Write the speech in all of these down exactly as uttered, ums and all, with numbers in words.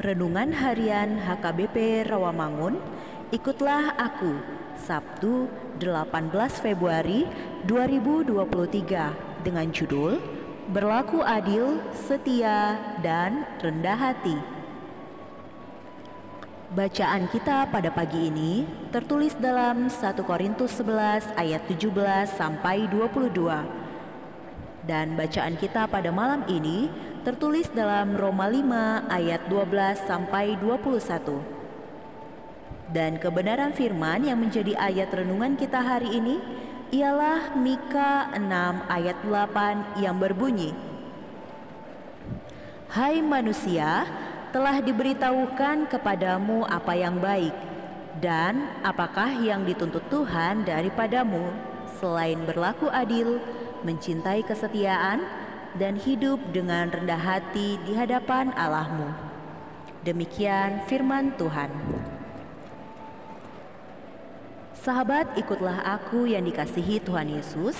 Renungan Harian H K B P Rawamangun, ikutlah aku, Sabtu delapan belas Februari dua ribu dua puluh tiga dengan judul Berlaku Adil, Setia, dan Rendah Hati. Bacaan kita pada pagi ini tertulis dalam satu Korintus sebelas ayat tujuh belas sampai dua puluh dua. Dan bacaan kita pada malam ini tertulis dalam Roma lima ayat dua belas sampai dua puluh satu. Dan kebenaran firman yang menjadi ayat renungan kita hari ini ialah Mika enam ayat delapan yang berbunyi, "Hai manusia, telah diberitahukan kepadamu apa yang baik, dan apakah yang dituntut Tuhan daripadamu selain berlaku adil, mencintai kesetiaan, dan hidup dengan rendah hati di hadapan Allahmu." Demikian firman Tuhan. Sahabat, ikutlah aku yang dikasihi Tuhan Yesus.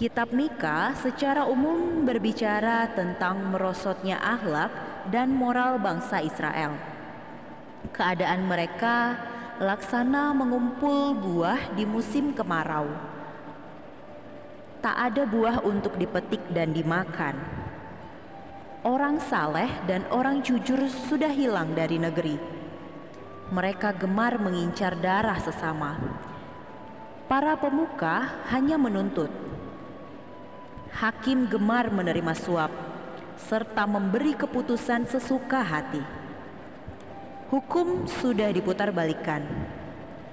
Kitab Mika secara umum berbicara tentang merosotnya akhlak dan moral bangsa Israel. Keadaan mereka laksana mengumpul buah di musim kemarau. Tak ada buah untuk dipetik dan dimakan. Orang saleh dan orang jujur sudah hilang dari negeri. Mereka gemar mengincar darah sesama. Para pemuka hanya menuntut. Hakim gemar menerima suap, serta memberi keputusan sesuka hati. Hukum sudah diputarbalikkan.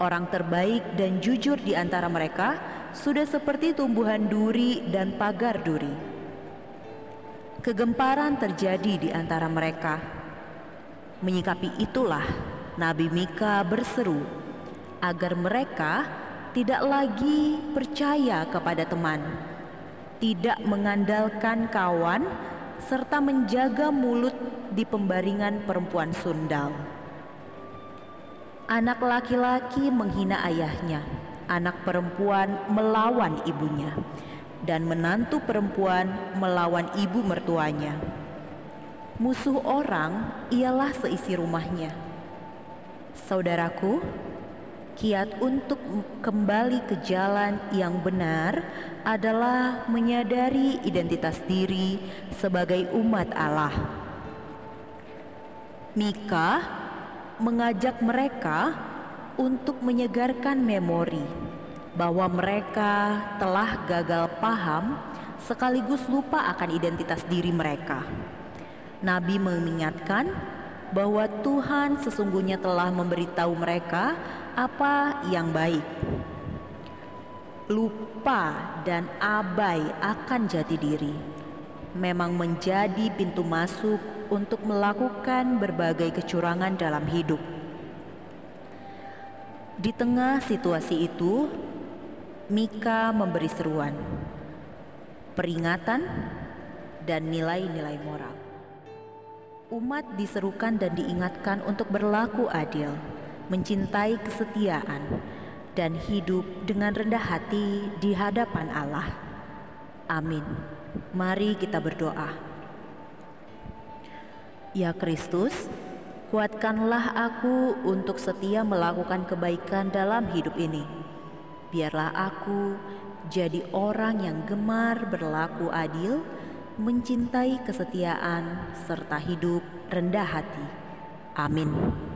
Orang terbaik dan jujur di antara mereka sudah seperti tumbuhan duri dan pagar duri. Kegemparan terjadi di antara mereka. Menyikapi itulah, Nabi Mika berseru agar mereka tidak lagi percaya kepada teman, tidak mengandalkan kawan, serta menjaga mulut di pembaringan perempuan sundal. Anak laki-laki menghina ayahnya, anak perempuan melawan ibunya, dan menantu perempuan melawan ibu mertuanya. Musuh orang ialah seisi rumahnya. Saudaraku, kiat untuk kembali ke jalan yang benar adalah menyadari identitas diri sebagai umat Allah. Mika mengajak mereka untuk menyegarkan memori bahwa mereka telah gagal paham sekaligus lupa akan identitas diri mereka. Nabi mengingatkan bahwa Tuhan sesungguhnya telah memberitahu mereka apa yang baik. Lupa dan abai akan jati diri memang menjadi pintu masuk untuk melakukan berbagai kecurangan dalam hidup. Di tengah situasi itu, Mika memberi seruan, peringatan, dan nilai-nilai moral. Umat diserukan dan diingatkan untuk berlaku adil, mencintai kesetiaan, dan hidup dengan rendah hati di hadapan Allah. Amin. Mari kita berdoa. Ya Kristus, kuatkanlah aku untuk setia melakukan kebaikan dalam hidup ini. Biarlah aku jadi orang yang gemar berlaku adil, mencintai kesetiaan, serta hidup rendah hati. Amin.